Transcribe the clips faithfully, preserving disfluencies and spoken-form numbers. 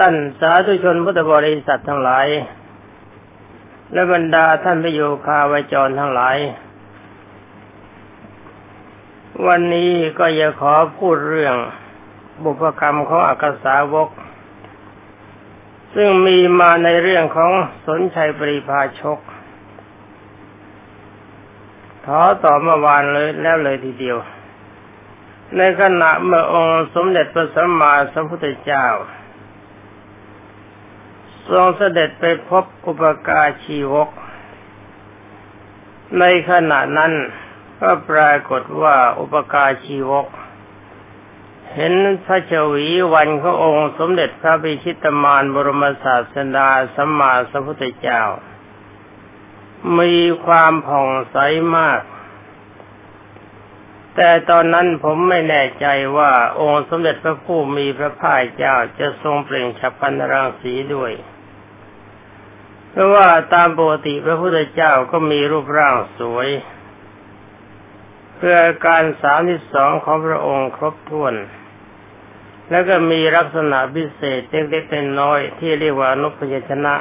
ท่านสาธุชนพุทธบริษัททั้งหลายและบรรดาท่านพระโยคาวจรทั้งหลายวันนี้ก็จะขอพูดเรื่องบุพกรรมของอักขสาวกซึ่งมีมาในเรื่องของสนชัยปริภาชกท้อต่อเมื่อวานเลยแล้วเลยทีเดียวในขณะเมื่อองค์สมเด็จพระสัมมาสัมพุทธเจ้าทรงเสด็จไปพบอุปการชีวกในขณะนั้นก็ปรากฏว่าอุปการชีวกเห็นพระชวีวันขององค์สมเด็จพระพิชิตมารบรมศาสดาสัมมาสัมพุทธเจ้ามีความผ่องใสมากแต่ตอนนั้นผมไม่แน่ใจว่าองค์สมเด็จพระผู้มีพระภาคเจ้าจะทรงเปล่งฉัพพนรังสีด้วยเพราะว่าตามปกติพระพุทธเจ้าก็มีรูปร่างสวยเพื่อการสามที่สองของพระองค์ครบถ้วนแล้วก็มีลักษณะพิเศษเล็กๆน้อยๆที่เรียกว่าอนุพยัญชนะ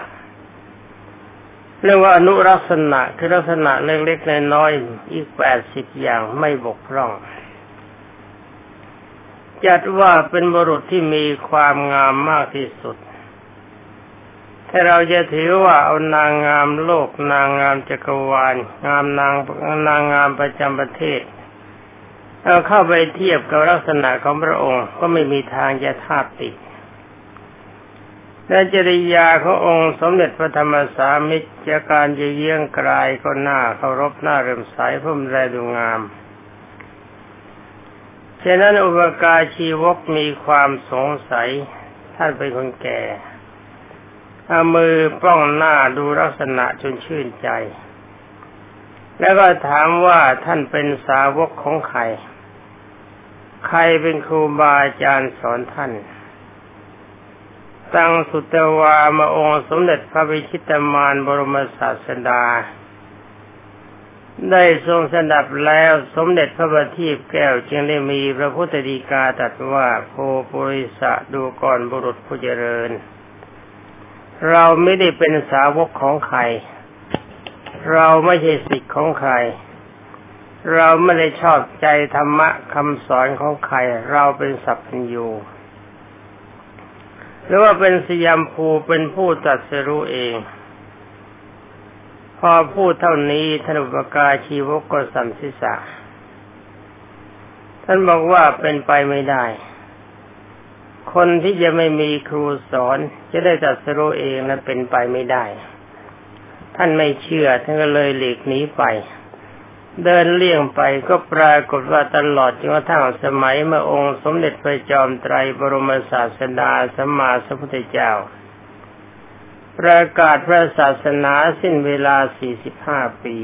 เรียกว่าอนุลักษณะคือลักษณะเล็กๆน้อยๆอีกแปดสิบอย่างไม่บกพร่องจัดว่าเป็นบุรุษที่มีความงามมากที่สุดถ้าเราจะถือว่าเอานางงามโลกนางงามจักรวาลงามนางนางงามประจำประเทศเอาเข้าไปเทียบกับลักษณะของพระองค์ก็ไม่มีทางจะทาบติดและจริยาขององค์สมเด็จพระธรรมสามิตรจากการเยื้องกลายก็น่าเคารพน่าเริ่มใสเพิ่มแรงดูงามฉะนั้นอุปการชีวกมีความสงสัยท่านเป็นคนแก่เอามือป้องหน้าดูลักษณะจนชื่นใจแล้วก็ถามว่าท่านเป็นสาวกของใครใครเป็นครูบาอาจารย์สอนท่านตังสุตวามาองค์สมเด็จพระวิชิตมารบรมศาสดาได้ทรงสดับแล้วสมเด็จพระบัณฑิตแก้วจึงได้มีพระพุทธฎีกาตรัสว่าโพปุริสะดูก่อนบุรุษผู้เจริญเราไม่ได้เป็นสาวกของใครเราไม่ใช่ศิษย์ของใครเราไม่ได้ชอบใจธรรมะคำสอนของใครเราเป็นสัพพัญญูหรือว่าเป็นสยามภูเป็นผู้ตรัสรู้เองพอพูดเท่านี้ท่านอุปการชีวกก็สั่นศีรษะท่านบอกว่าเป็นไปไม่ได้คนที่จะไม่มีครูสอนจะได้ตรัสรู้เองนั้นเป็นไปไม่ได้ท่านไม่เชื่อท่านก็เลยหลีกหนีไปเดินเลี่ยงไปก็ปรากฏว่าตลอดจนกระทั่งสมัยเมื่อองค์สมเด็จพระจอมไตรบรมศาสดาสัมมาสัมพุทธเจ้าประกาศพระศาสนาสิ้นเวลาสี่สิบห้าปี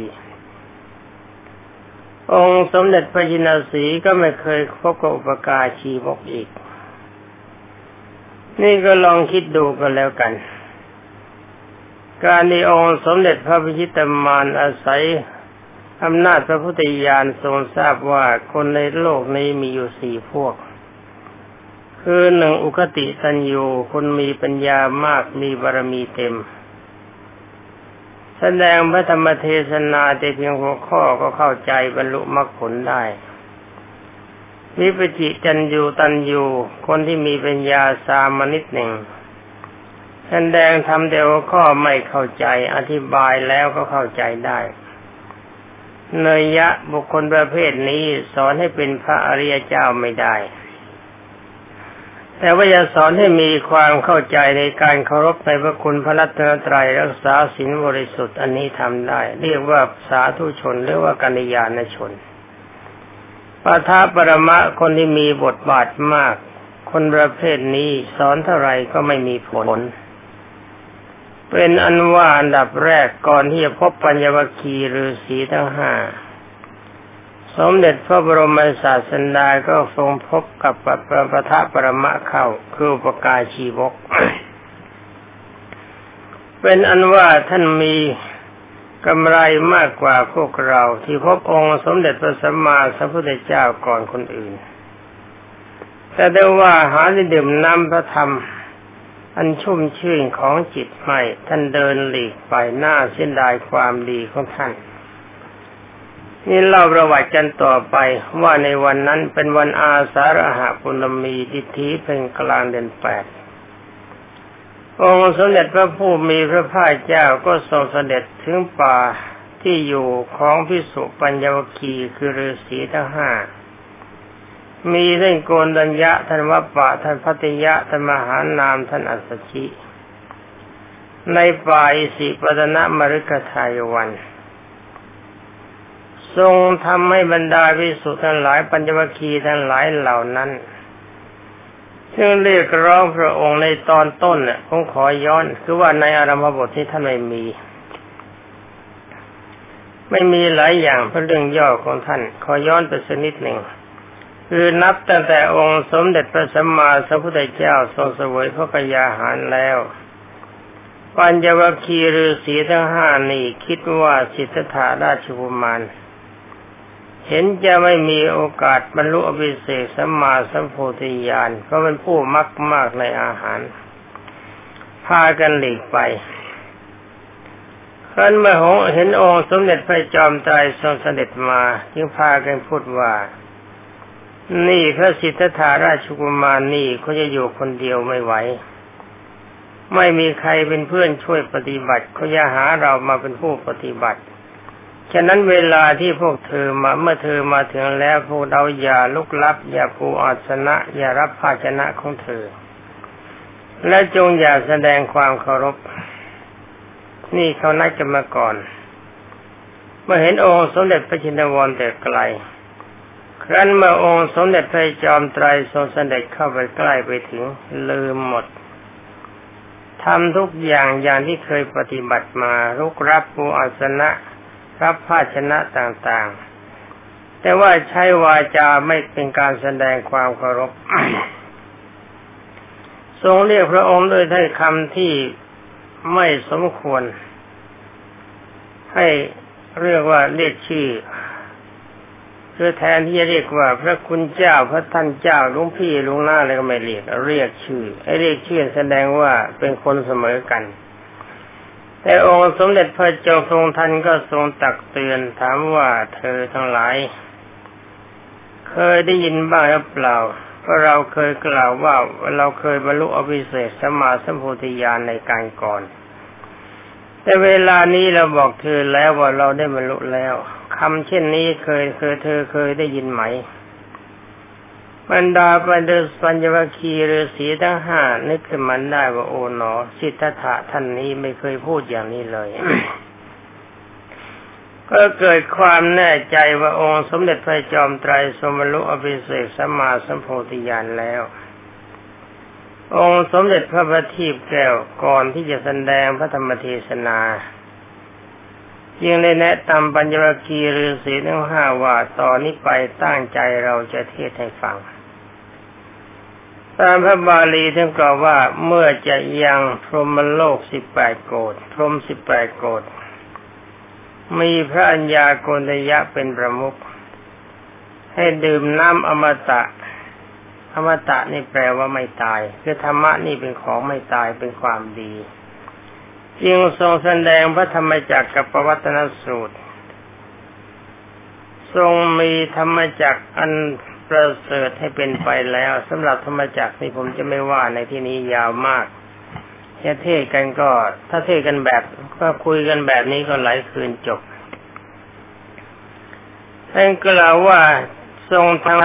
องค์สมเด็จพระจินสีห์ก็ไม่เคยพบกับอุปการชีวกอีกนี่ก็ลองคิดดูกันแล้วกันการที่องค์สมเด็จพระวิชิตมารอาศัยอำนาจพระพุทธญาณทรงทราบว่าคนในโลกนี้มีอยู่สี่พวกคือหนึ่งอุคติตัญญูคนมีปัญญามากมีบารมีเต็มแสดงพระธรรมเทศนาแต่เพียงหัวข้อก็เข้าใจบรรลุมรรคผลได้วิปจิตัญญูตัญญูคนที่มีปัญญาสามัญนิดหนึ่งแสดงทำแต่หัวข้อไม่เข้าใจอธิบายแล้วก็เข้าใจได้เนยยะบุคคลประเภทนี้สอนให้เป็นพระอริยเจ้าไม่ได้แต่ว่าจะสอนให้มีความเข้าใจในการเคารพในพระคุณพระรัตนตรัยรักษาศีลบริสุทธิ์อันนี้ทำได้เรียกว่าสาธุชนหรือว่ากัลยาณชนปัทภปรมะคนที่มีบทบาทมากคนประเภทนี้สอนเท่าไรก็ไม่มีผลเป็นอันว่าอันดับแรกก่อนที่จะพบปัญญวัคคีย์ฤาษีทั้งห้าสมเด็จพระบรมศาสดาก็ทรงพบกับปัทภปรมะเข้าคืออุปการชีวก เป็นอันว่าท่านมีกำไรมากกว่าพวกเราที่พบองค์สมเด็จพระสัมมาสัมพุทธเจ้าก่อนคนอื่นแต่ได้ว่าหาได้ดื่มน้ำพระธรรม อันชุ่มชื่นของจิตใหม่ท่านเดินหลีกไปหน้าเสียดายความดีของท่านนี่เล่าประวัติกันต่อไปว่าในวันนั้นเป็นวันอาสาฬหปุณณมีทิฐิเป็นกลางเดือนแปดองค์สมเด็จพระผู้มีพระภาคเจ้าก็ทรงเสด็จถึงป่าที่อยู่ของภิกษุปัญญวคีคือฤาษีทั้งห้ามีท่านโกณฑัญญะท่านวัปปะท่านภัตติยะท่านมหานามท่านอัสสชิในป่าอิสิปตนมฤคทายวันทรงทำให้บรรดาภิกษุทั้งหลายปัญญวคีทั้งหลายเหล่านั้นซึ่งเรียกร้องพระองค์ในตอนต้นเนี่ยผมขอย้อนคือว่าในอารัมภบทที่ท่านไม่มีไม่มีหลายอย่างเพราะเรื่องย่อของท่านขอย้อนไปสักนิดหนึ่งคือนับตั้งแต่องค์สมเด็จพระสัมมาสัมพุทธเจ้าทรงเสวยพระกยาหารแล้วปัญญวคีฤาษีทั้งห้านี่คิดว่าสิทธัตถะราชกุมารเห็นจะไม่มีโอกาสบรรลุอภิเษกสัมมาสัมโพธิญาณเพราะเป็นผู้มักมากในอาหารพากันหลีกไปครั้นเมื่อเห็นองค์สมเด็จพระจอมไตรทรงเสด็จมาจึงพากันพูดว่านี่พระสิทธัตถะราชกุมารนี่เขาจะอยู่คนเดียวไม่ไหวไม่มีใครเป็นเพื่อนช่วยปฏิบัติเขาจะหาเรามาเป็นผู้ปฏิบัติฉะนั้นเวลาที่พวกเธอมาเมื่อเธอมาถึงแล้วพวกเราอย่าลุกลับอย่าปูอาสนะอย่ารับภาชนะของเธอและจงอย่าแสดงความเคารพนี่เขานัดกันมาก่อนเมื่อเห็นองค์สมเด็จพระชินวรแต่ไกลครั้นเมื่อองค์สมเด็จพระจอมไตรทรงเสด็จเข้าไปใกล้ไปถึงลืมหมดทำทุกอย่างอย่างที่เคยปฏิบัติมาลุกลับปูอาสนะรับภาชนะต่างๆแต่ว่าใช้วาจาไม่เป็นการแสดงความเคารพ ทรงเรียกพระองค์ด้วยถ้อยคำที่ไม่สมควรให้เรียกว่าเรียกชื่อคือแทนที่จะเรียกว่าพระคุณเจ้าพระท่านเจ้าหลวงพี่หลวงหน้าอะไรก็ไม่เรียกเรียกชื่อไอ้เรียกชื่อแสดงว่าเป็นคนเสมอกันแต่องค์สมเด็จพระเจ้าพระองค์ท่านก็ทรงตักเตือนถามว่าเธอทั้งหลายเคยได้ยินบ้างหรือเปล่าเพราะเราเคยกล่าวว่าเราเคยบรรลุอภิเษกสัมมาสัมโพธิญาณในการก่อนแต่เวลานี้เราบอกเธอแล้วว่าเราได้บรรลุแล้วคำเช่นนี้เคยเคยเธอเคยได้ยินไหมบรรดาปัญญวคีฤาษีทั้งห้านึกขึ้นมาได้ว่าโอ๋หนอสิทธัตถะท่านนี้ไม่เคยพูดอย่างนี้เลย ก็เกิดความแน่ใจว่าองค์สมเด็จพระจอมไตรทรงบรรลุอภิเษกสัมมาสัมโพธิญาณแล้วองค์สมเด็จพระประทีปแก้วก่อนที่จะแสดงพระธรรมเทศนาจึงได้แนะนำปัญญวคีฤาษีทั้งห้าว่าตอนนี้ไปตั้งใจเราจะเทศน์ให้ฟังตามพระบาลีท่านกล่าวว่าเมื่อจะยังพรหมโลกสิบแปดโกฏพรหมสิบแปดโกฏมีพระอัญญาโกณฑัญญะเป็นประมุขให้ดื่มน้ำอมตะอมตะนี่แปลว่าไม่ตายคือธรรมะนี่เป็นของไม่ตายเป็นความดีจึงทรงแสดงพระธรรมจักรกับปวัตตนสูตรทรงมีธรรมจักรอันประเสริฐให้เป็นไปแล้วสำหรับธรรมจักรนี่ผมจะไม่ว่าในที่นี้ยาวมากจะเทศกันก็ถ้าเทศกันแบบก็คุยกันแบบนี้ก็หลายคืนจบท่านกล่าวว่าทรงทาง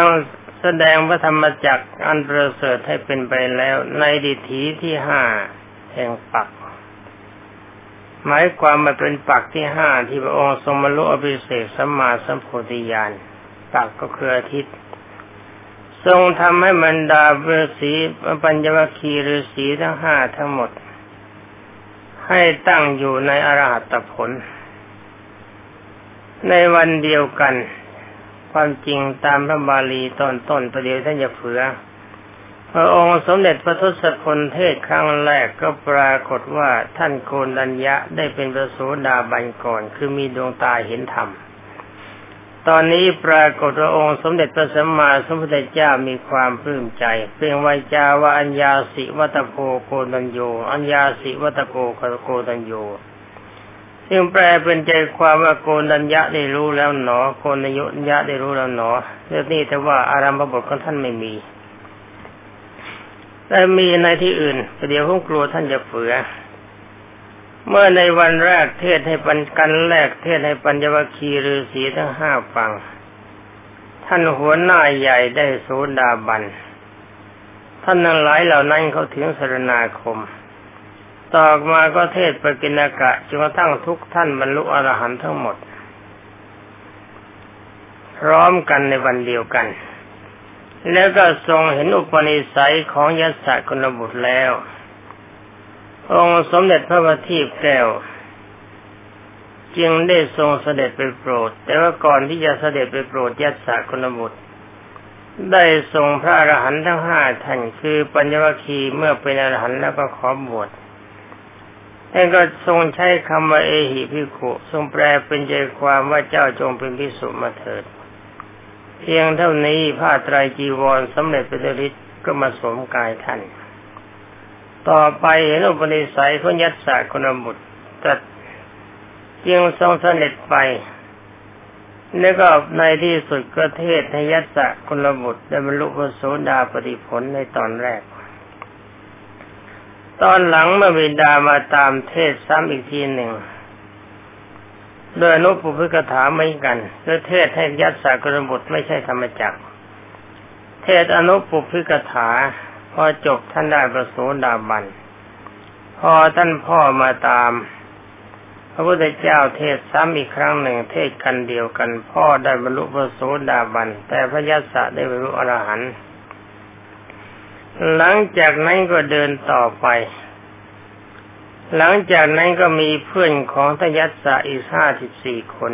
แสดงพระธรรมจักรอันประเสริฐให้เป็นไปแล้วในดิถีที่ห้าแห่งปักหมายความมันเป็นปักที่ห้าที่พระองค์ทรงบรรลุอภิเษกสัมมาสัมโพธิญาณปักก็คืออาทิตย์ทรงทำให้บรรดาฤาษีปัญญวคีฤาษีทั้งห้าทั้งหมดให้ตั้งอยู่ในอรหัตผลในวันเดียวกันความจริงตามพระบาลีตอนต้นประเดี๋ยวท่านจะเผือพระองค์สมเด็จพระทศพลเทศครั้งแรกก็ปรากฏว่าท่านโกณฑัญญะได้เป็นพระโสดาบันก่อนคือมีดวงตาเห็นธรรม ตอนนี้ปรากฏว่าองค์สมเด็จพระสัมมาสัมพุทธเจ้ามีความปลื้มใจเปล่งวาจาว่าอัญญาสิวัตโกโกตัญโญอัญญาสิวัตโกโกตัญโญซึ่งแปลเป็นใจความว่าโกนัญญะได้รู้แล้วหนอโกนัญญะได้รู้แล้วหนอเรื่องนี้แต่ว่าอารัมภบทของท่านไม่มีแต่มีในที่อื่นเดี๋ยวผมกลัวท่านจะเฟื่อเมื่อในวันแรกเทศให้ปัญกันแรกเทศให้ปัญจวัคคีย์ฤาษีทั้งห้าฟังท่านหัวหน้าใหญ่ได้โสดาบันท่านทั้งหลายเหล่านั้นเขาถึงสรณาคมต่อมาก็เทศปกิณกะจนกระทั่งทุกท่านบรรลุอรหันต์ทั้งหมดพร้อมกันในวันเดียวกันแล้วก็ทรงเห็นอุปนิสัยของยัสสะกุลบุตรแล้วองค์สมเด็จพระประทีปแก้วจึงได้ทรงเสด็จไปโปรดแต่ว่าก่อนที่จะเสด็จไปโปรดยัสสะกุลบุตรได้ทรงพระอรหันต์ทั้งห้าท่านคือปัญจวัคคีย์เมื่อเป็นอรหันต์แล้วก็ขอบวชท่านก็ทรงใช้คำว่าเอหิภิกขุทรงแปลเป็นใจความว่าเจ้าจงเป็นภิกษุมาเถิดเพียงเท่านี้ผ้าไตรจีวรสำเร็จเป็นฤทธิ์ก็มาสวมกายท่านต่อไปเห็นอุปนิสัยของยัสสะกุลบุตรตรัสจึงทรงเสด็จไปแล้วก็ในที่สุดก็เทศให้ยัสสะกุลบุตรได้บรรลุพระโสดาปัตติผลในตอนแรกตอนหลังเมื่อบิดามาตามเทศซ้ำอีกทีหนึ่งโดยอนุปุพพกถาเหมือนกันคือเทศให้ยัสสะกุลบุตรไม่ใช่ธรรมจักรเทศอนุปุพพกถาพอจบท่านได้พระโสดาบันพอท่านพ่อมาตามพระพุทธเจ้าเทศซ้ำอีกครั้งหนึ่งเทศกันเดียวกันพ่อได้บรรลุพระโสดาบันแต่พระยัสสะได้บรรลุอรหันต์หลังจากนั้นก็เดินต่อไปหลังจากนั้นก็มีเพื่อนของท่านยัสสะอีกห้าสิบสี่คน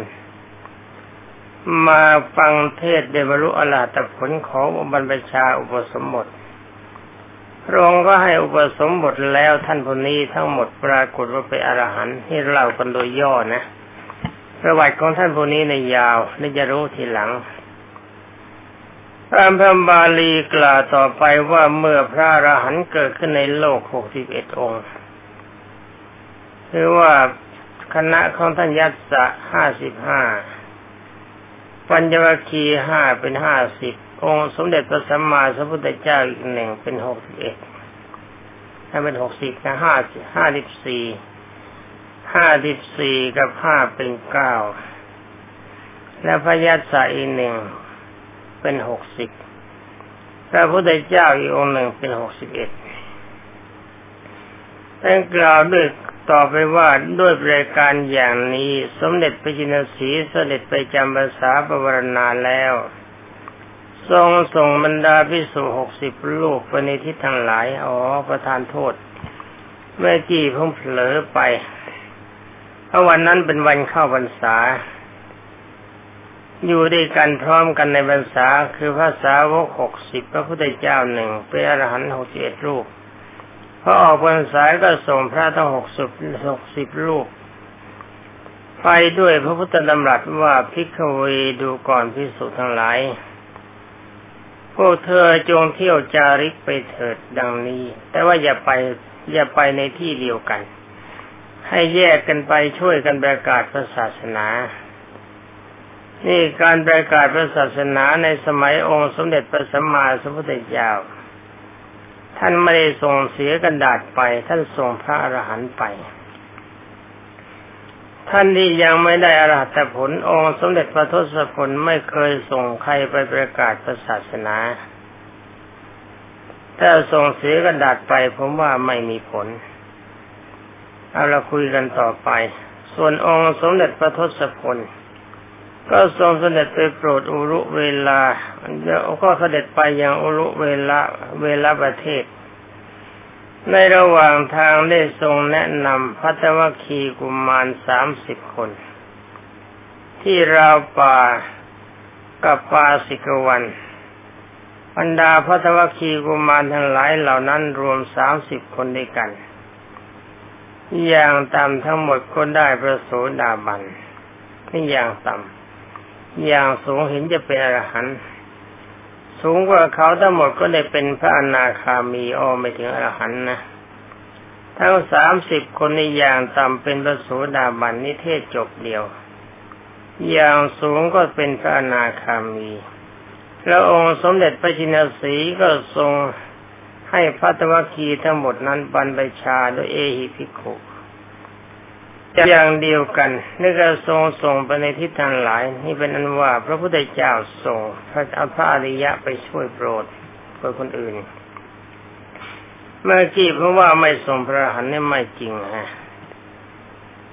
มาฟังเทศได้บรรลุอรหัตผลของบรรพชาอุปสมบทพระองค์ก็ให้อุปสมบทแล้วท่านผู้นี้ทั้งหมดปรากฏว่าเป็นอรหันต์ที่เล่ากันโดยย่อนะประวัติของท่านผู้นี้ในยาวและจะรู้ทีหลังตามพระบาลีกล่าวต่อไปว่าเมื่อพระอรหันต์เกิดขึ้นในโลกหกสิบเอ็ดองค์คือว่าคณะของท่านยัสสะห้าสิบห้าปัญจวัคคีย์ห้าเป็นห้าสิบองค์สมเด็จพระสัมมาสัมพุทธเจ้าอีกหนึ่งเป็นหกสิบเอ็ดถ้าเป็นหกสิบนะห้าสิบห้าสิบสี่ห้าสิบสี่กับห้าเป็นเก้าและพระยัสสะอีกหนึ่งเป็นหกสิบพระพุทธเจ้าอีกองค์หนึ่งเป็นหกสิบเอ็ดแต่กล่าวด้วยต่อไปว่าด้วยรายการอย่างนี้สมเด็จพระจินสีห์เสด็จไปจำพรรษาปวารณาแล้วทรงส่งบรรดาภิกษุหกสิบรูปไปในทิศทั้งหลายอ๋อประทานโทษเมื่อกี้ผมเผลอไปเพราะวันนั้นเป็นวันเข้าพรรษาอยู่ด้วยกันพร้อมกันในพรรษาคือพระสาวกหกสิบพระพุทธเจ้าหนึ่งเป็นอรหันต์หกสิบเอ็ดรูปพอออกพรรษาก็ส่งพระทั้งหกสิบหกสิบรูปไปด้วยพระพุทธดำรัสว่าภิกขเวดูก่อนภิกษุทั้งหลายพวกเธอจงเที่ยวจาริกไปเถิดดังนี้แต่ว่าอย่าไปอย่าไปในที่เดียวกันให้แยกกันไปช่วยกันประกาศพระศาสนานี่การประกาศพระศาสนาในสมัยองค์สมเด็จพระสัมมาสัมพุทธเจ้าท่านไม่ได้ส่งเสียกระดาษไปท่านส่งพระอรหันต์ไปท่านที่ยังไม่ได้อรหัตผลองค์สมเด็จพระทศพลไม่เคยส่งใครไปประกาศศาสนาถ้าส่งเสียกระดาษไปผมว่าไม่มีผลเอาละคุยกันต่อไปส่วนองค์สมเด็จพระทศพลก็ทรงเสด็จไปโปรดอุรุเวลาแล้วก็เสด็จไปยังอุรุเวลาเวลาประเทศในระหว่างทางได้ทรงแนะนำภัททวัคคีย์กุมารสามสิบคนที่ราวป่ากับปาสิกวันบรรดาภัททวัคคีย์กุมารทั้งหลายเหล่านั้นรวมสามสิบคนด้วยกันอย่างต่ำทั้งหมดก็ได้พระโสดาบันนี่อย่างต่ อย่างสูงเห็นจะเป็นอรหันต์สูงกว่าเขาทั้งหมดก็ได้เป็นพระอนาคามีอ้อไม่ถึงอรหันต์นะทั้งสามสิบคนในอย่างต่ำเป็นพระโสดาบันนิเทศจบเดียวอย่างสูงก็เป็นพระอนาคามีแล้วองค์สมเด็จพระชินสีห์ก็ทรงให้ภัตตวคีทั้งหมดนั้นบรรพชาด้วยเอหิภิกขุอย่างเดียวกันนี่ก็ทรงส่งไปในทิศทางหลายนี่เป็นอันว่าพระพุทธเจ้าส่งพระอริยะไปช่วยโปรดเพื่อคนอื่นเมื่อกี้เพราะว่าไม่ส่งพระอรหันต์นี่ไม่จริงฮะ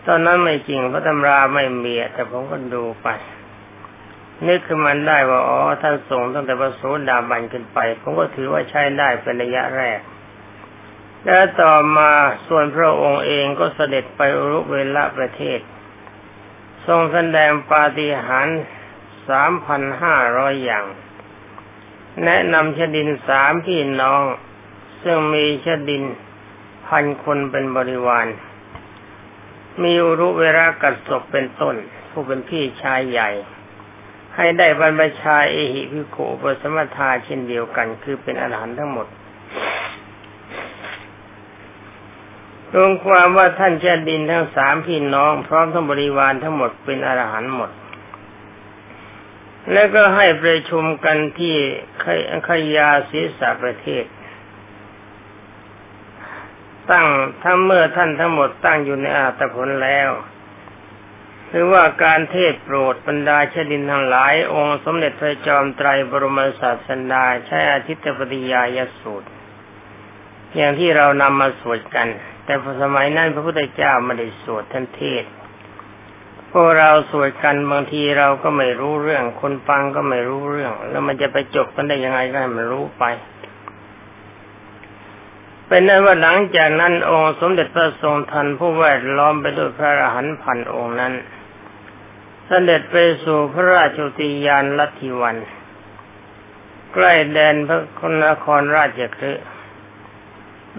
ตอนนั้นไม่จริงเพราะตำราไม่มีแต่ผมก็ดูไปนึกขึ้นมาได้ว่าอ๋อท่านส่งตั้งแต่พระโสดาบันขึ้นไปผมก็ถือว่าใช้ได้เป็นระยะแรกและต่อมาส่วนพระองค์เองก็เสด็จไปอุรุเวลประเทศทรงแสดงปาฏิหาริย์ สามพันห้าร้อย อย่างแนะนำชดินสามพี่น้องซึ่งมีชดินพันคนเป็นบริวารมีอุรุเวลกัสสปเป็นต้นผู้เป็นพี่ชายใหญ่ให้ได้บรรพชาเอหิภิกขุอุปสมทาเช่นเดียวกันคือเป็นอรหันต์ทั้งหมดรวมความว่าท่านชดินทั้งสามพี่น้องพร้อมทั้งบริวารทั้งหมดเป็นอรหันต์หมดแล้วก็ให้ประชุมกันที่ขยาศีสประเทศตั้งทั้งเมื่อท่านทั้งหมดตั้งอยู่ในอาตผลแล้วคือว่าการเทศโปรดบรรดาชดินทั้งหลายองค์สมเด็จพระจอมไตรบรมศาสดาใช้อาทิตปฏิญายสูตรอย่างที่เรานำมาสวดกันแต่สมัยนั้นพระพุทธเจ้าไม่ได้สวดท่านเทศพวกเราสวดกันบางทีเราก็ไม่รู้เรื่องคนฟังก็ไม่รู้เรื่องแล้วมันจะไปจบกันได้ยังไงก็ให้มันรู้ไปเป็นนั้นว่าหลังจากนั้นองค์สมเด็จพระทรงทันผู้แวดล้อมไปด้วยพระอรหันต์พันองค์นั้นเสด็จไปสู่พระราชอุทยานลัทธิวันใกล้แดนพระนครราชคฤห์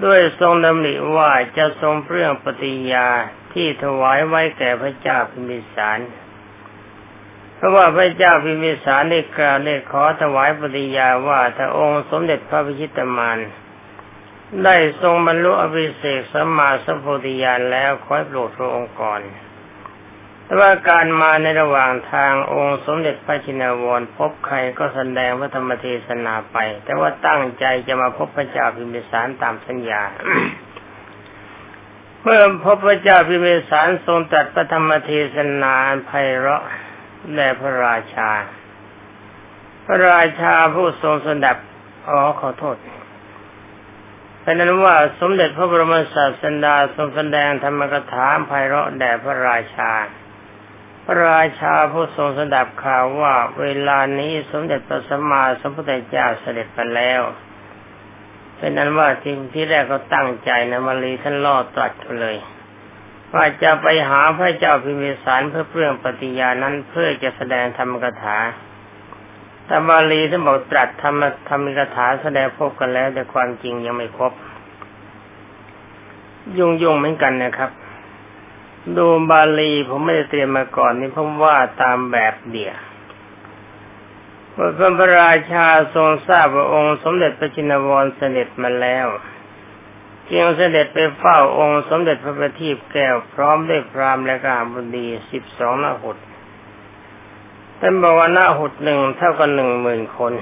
ด้วยทรงดำริว่าจะทรงเปลื้องปฏิญาที่ถวายไว้แก่พระเจ้าพิมพิสารเพราะว่าพระเจ้าพิมพิสารได้กล่าวได้ขอถวายปฏิญาว่าถ้าองค์สมเด็จพระวิชิตมารได้ทรงบรรลุอภิเษกสัมมาสัมโพธิญาณแล้วขอโปรดพระองค์ก่อนแต่ว่าการมาในระหว่างทางองค์สมเด็จพระชินวรพบใครก็แสดงพระธรรมเทศนาไปแต่ว่าตั้งใจจะมาพบพระเจ้าพิมพิสารตามสัญญา เมื่อพบพระเจ้าพิมพิสารทรงตรัสพระธรรมเทศนาไพเราะแด่พระราชาพระราชาผู้ทรงสดับอ๋อขอโทษฉะนั้นว่าสมเด็จพระบรมศาสดาทรงแสดงธรรมกถาไพเราะแด่พระราชาพระราชาผู้ทรงสดับข่าวว่าเวลานี้สมเด็จพระสัมมาสัมพุทธเจ้าเสด็จไปแล้วฉะนั้นว่าสิ่งที่แรกก็ตั้งใจนะมาลีท่านล่อตรัสเลยว่าจะไปหาพระเจ้าพิมพิสารเพื่อเปลื้องปฏิญาณนั้นเพื่อจะแสดงธรรมกถาธรรมาลีท่านบอกตรัสธรรมธรรมิกถาแสดงพบกันแล้วแต่ความจริงยังไม่พบยุ่งยุ่งเหมือนกันนะครับดูบาลีผมไม่ได้เตรียมมาก่อนนี่ผมว่าตามแบบเดียพระคุณพระราชาทรงทราบว่าองค์สมเด็จพระชินวรเสด็จมาแล้วเกี่ยงเสด็จไปเฝ้าองค์สมเด็จพระประทีปแก้วพร้อมด้วยพราหมณ์และกหบดีสิบสองนาหดท่านบอกว่าหน้าหุดหนึ่งเท่ากับหนึ่งหมื่นคน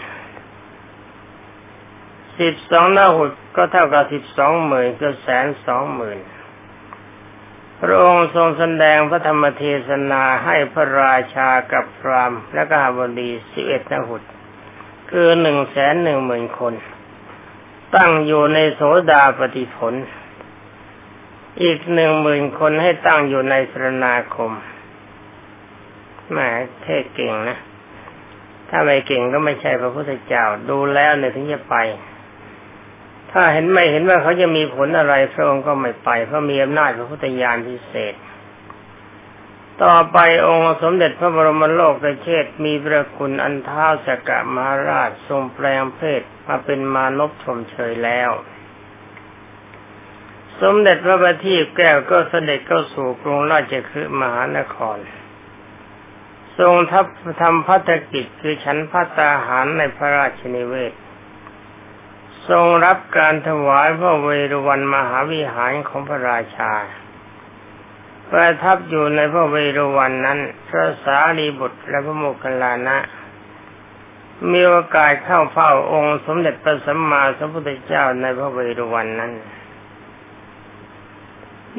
สิบสองหน้าหุดก็เท่ากับสิบสองหมื่นก็แสนสองหมื่นพระองค์ทรงแสดงพระธรรมเทศนาให้พระราชากับพราหมณ์และกหบดีสิบเอ็ดหน้าหุดคือหนึ่งแสนหนึ่งหมื่นคนตั้งอยู่ในโสดาปฏิผลอีกหนึ่งหมื่นคนให้ตั้งอยู่ในสรณาคมแหมเทศเก่งนะถ้าไม่เก่งก็ไม่ใช่พระพุทธเจ้าดูแล้วเนี่ยถึงจะไปถ้าเห็นไม่เห็นว่าเขาจะมีผลอะไรพระองค์ก็ไม่ไปเพราะมีอำนาจพระพุทธญาณพิเศษต่อไปองค์สมเด็จพระบรมโลกเชษมีพระคุณอันท้าวสักกะมหาราชทรงแปลงเพศมาเป็นมานพชมเชยแล้วสมเด็จพระบัณฑิตแก้วก็เสด็จเข้าสู่กรุงราชคฤห์มหานคร ทรงทัพทำภัตกิจคือฉันภัตตาหารในพระราชนิเวศทรงรับการถวายพระเวรุวันมหาวิหารของพระราชาประทับอยู่ในพระเวรุวันนั้นพระสารีบุตรและพระโมคคัลลานะมีโอกาสเข้าเฝ้าองค์สมเด็จพระสัมมาสัมพุทธเจ้าในพระเวรุวันนั้น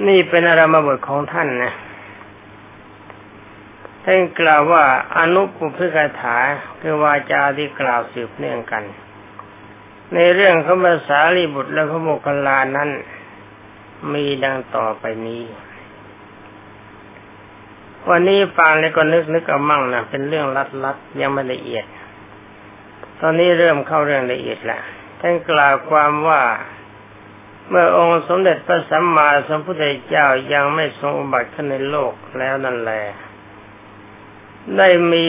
นี่เป็นอารมบทของท่านนะท่านกล่าวว่าอนุปุพพกถาคือวาจาที่กล่าวสืบเนื่องกันในเรื่องของพระสารีบุตรและพระโมคคัลลานั้นมีดังต่อไปนี้วันนี้ฟังแล้วก็นึกนึกเอามั่งนะเป็นเรื่องลัดๆยังไม่ละเอียดตอนนี้เริ่มเข้าเรื่องละเอียดแล้วท่านกล่าวความว่าเมื่อองค์สมเด็จพระสัมมาสัมพุทธเจ้ายังไม่ทรงอุบัติขึ้นในโลกแล้วนั่นแหละได้มี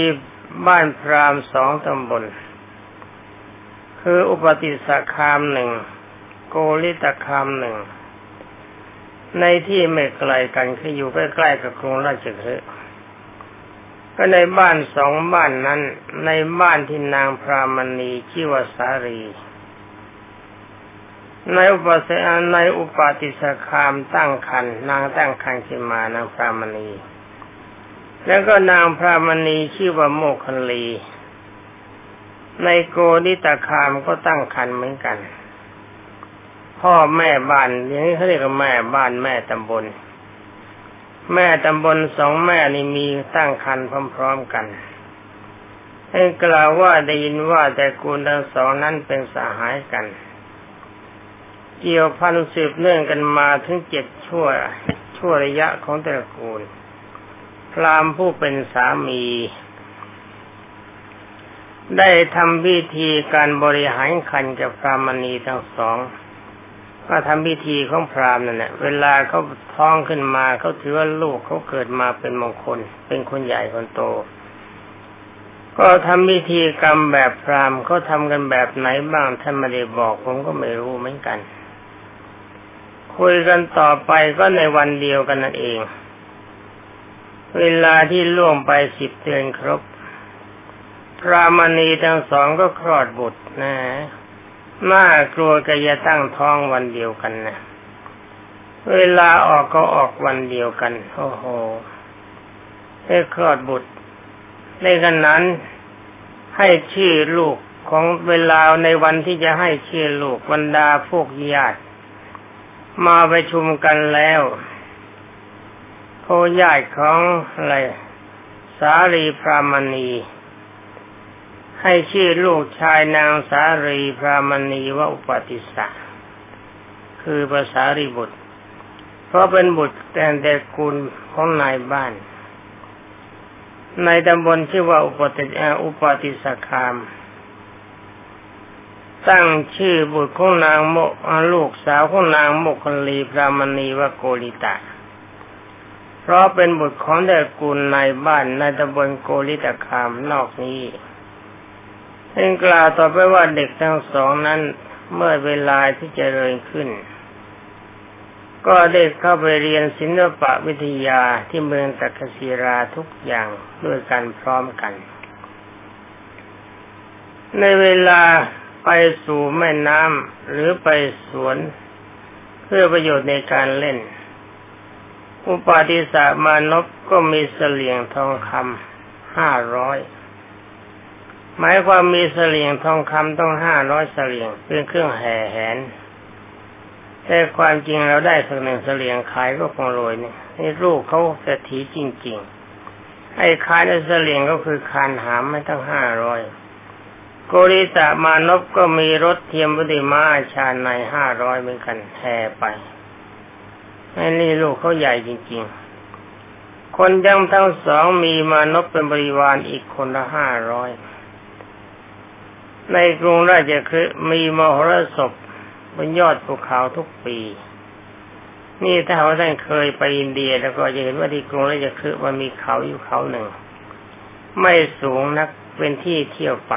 บ้านพราหมณ์สองตำบลคืออุปติสสคามหนึ่งโกลิตคามหนึ่งในที่ไม่ไกลกันคืออยู่ใกล้ๆกับกรุงราชคฤห์ก็ในบ้านสองบ้านนั้นในบ้านที่นางพรามณีชื่อว่าสารีในอุปเสนในอุปติสสคามตั้งครรภ์นางตั้งครรภ์ขึ้นมานางพรามณีแล้วก็นางพรามณีชื่อว่าโมคคัลลีในโกนิตคามก็ตั้งครรภ์เหมือนกันพ่อแม่บ้านอย่างนี้เขาเรียกว่าแม่บ้านแม่ตำบลแม่ตำบลสองแม่นี่มีตั้งครรภ์พร้อมๆกันให้กล่าวว่าได้ยินว่าแต่กูลทั้งสองนั้นเป็นสหายกันเกี่ยวพันสืบเนื่องกันมาถึงเจ็ดชั่วชั่วระยะของตระกูลพราหมณ์ผู้เป็นสามีได้ทำพิธีการบริหารครรภ์กับพรามณีทั้งสองก็ทำพิธีของพราหมณ์นั่นแหละเวลาเขาท้องขึ้นมาเขาถือว่าลูกเขาเกิดมาเป็นมงคลเป็นคนใหญ่คนโตก็ทำพิธีกรรมแบบพราหมณ์เขาทำกันแบบไหนบ้างท่านไม่ได้บอกผมก็ไม่รู้เหมือนกันคุยกันต่อไปก็ในวันเดียวกันนั่นเองเวลาที่ล่วงไปสิบเดือนครบพรามณีทั้งสองก็คลอดบุตรนะน่ากลัวก็จะตั้งท้องวันเดียวกันนะเวลาออกก็ออกวันเดียวกันโอ้โหได้คลอดบุตรในขณะนั้นให้ชื่อลูกของเวลาในวันที่จะให้ชื่อลูกบรรดาพวกญาติมาประชุมกันแล้วพวกญาติของอะไรสารีพรามณีให้ชื่อลูกชายนางสารีพรามณีว่าอุปติสสะคือพระสารีบุตรเพราะเป็นบุตรแต่ตระกูลของนายบ้านในตำบลชื่อว่าอุปติอุปติสสคามตั้งชื่อบุตรของนางโมลูกสาวของนางโมคคัลลีพรามณีว่าโกลิตะเพราะเป็นบุตรของตระกูลนายบ้านในตำบลโกลิตคามนอกนี้เองกล่าวต่อไปว่าเด็กทั้งสองนั้นเมื่อเวลาที่เจริญขึ้นก็ได้เข้าไปเรียนศิลปวิทยาที่เมืองตักกศิราทุกอย่างด้วยกันพร้อมกันในเวลาไปสู่แม่น้ำหรือไปสวนเพื่อประโยชน์ในการเล่นอุปาติสมานพก็มีเสลี่ยงทองคำห้าร้อยหมายความมีเสลี่ยงทองคำต้องห้าร้อยเสลี่ยงเป็นเครื่องแห่แหนแต่ความจริงเราได้สักหนึ่งเสลี่ยงขายก็คงรวยนี่นี่ลูกเขาเศรษฐีจริงๆไอ้ขายในเสลี่ยงก็คือคานหามไม่ตั้งห้าร้อยโกริตามานพก็มีรถเทียมปฏิมาชาญในห้าร้อยเหมือนกันแห่ไปไอ้นี่ลูกเขาใหญ่จริงๆคนยังทั้งสองมีมานพเป็นบริวารอีกคนละห้าร้อยในกรุงราชคฤห์มีมหรสพบนยอดภูเขาทุกปีนี่ถ้าว่าท่านเคยไปอินเดียแล้วก็จะเห็นว่าที่กรุงราชคฤห์มันมีเขาอยู่เขาหนึ่งไม่สูงนักเป็นที่เที่ยวไป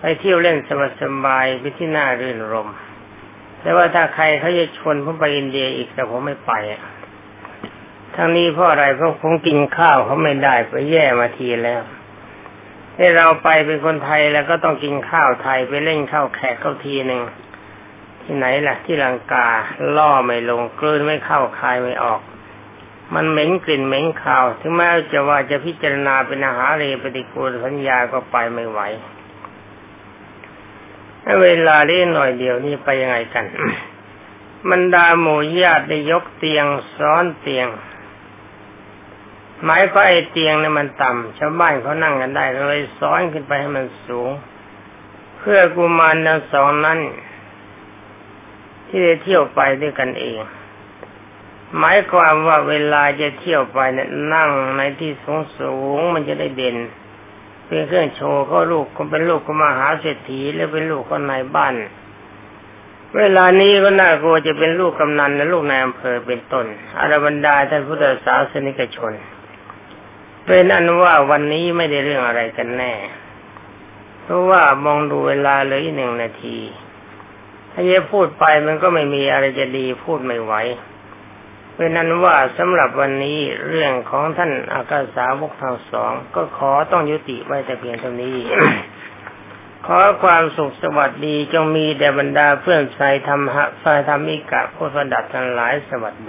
ไปเที่ยวเล่นสบายๆไปที่น่ารื่นรมแต่ว่าถ้าใครเขาจะชวนผมไปอินเดียอีกแต่ผมไม่ไป ทั้งนี้เพราะอะไรเพราะคงกินข้าวเขาไม่ได้ไปแย่มาทีแล้วที่เราไปเป็นคนไทยแล้วก็ต้องกินข้าวไทยไปเล่นข้าวแขกเข้าทีหนึ่งที่ไหนล่ะที่ลังกาล่อไม่ลงกลืนไม่เข้าคายไม่ออกมันเหม็นกลิ่นเหม็นข้าวถึงแม้จะว่าจะพิจารณาเป็นอาหารเรปฏิกูลสัญญาก็ไปไม่ไหวเวลาเล่นหน่อยเดียวนี่ไปยังไงกัน มันดาหมู่ญาติได้ยกเตียงซ้อนเตียงหมายก็ไอ้เตียงเนี่ยมันต่ำชาวบ้านเขานั่งกันได้เลยซ้อนขึ้นไปให้มันสูงเพื่อกุมารทั้งสองนั้นที่ได้เที่ยวไปด้วยกันเองหมายความว่าเวลาจะเที่ยวไปเนี่ยนั่งในที่สูงสูงมันจะได้เด่นเป็นเครื่องโชว์เขาลูกคนเป็นลูกของมหาเศรษฐีหรือเป็นลูกคนในบ้านเวลานี้ก็น่ากลัวจะเป็นลูกกำนันและลูกนายอำเภอเป็นต้นอรบรรดาท่านพุทธศาสนิกชนเป็นอันว่าวันนี้ไม่ได้เรื่องอะไรกันแน่เพราะว่ามองดูเวลาเลยหนึ่งนาทีถ้าจะพูดไปมันก็ไม่มีอะไรจะดีพูดไม่ไหวเป็นนั้นว่าสำหรับวันนี้เรื่องของท่านอากาสาวกทั้งสองก็ขอต้องยุติไว้แต่เพียงเท่านี้ ขอความสุขสวัสดีจงมีแด่บรรดาเพื่อนสายธรรมะสายธรรมิกะผู้สดับทั้งหลายสวัสดี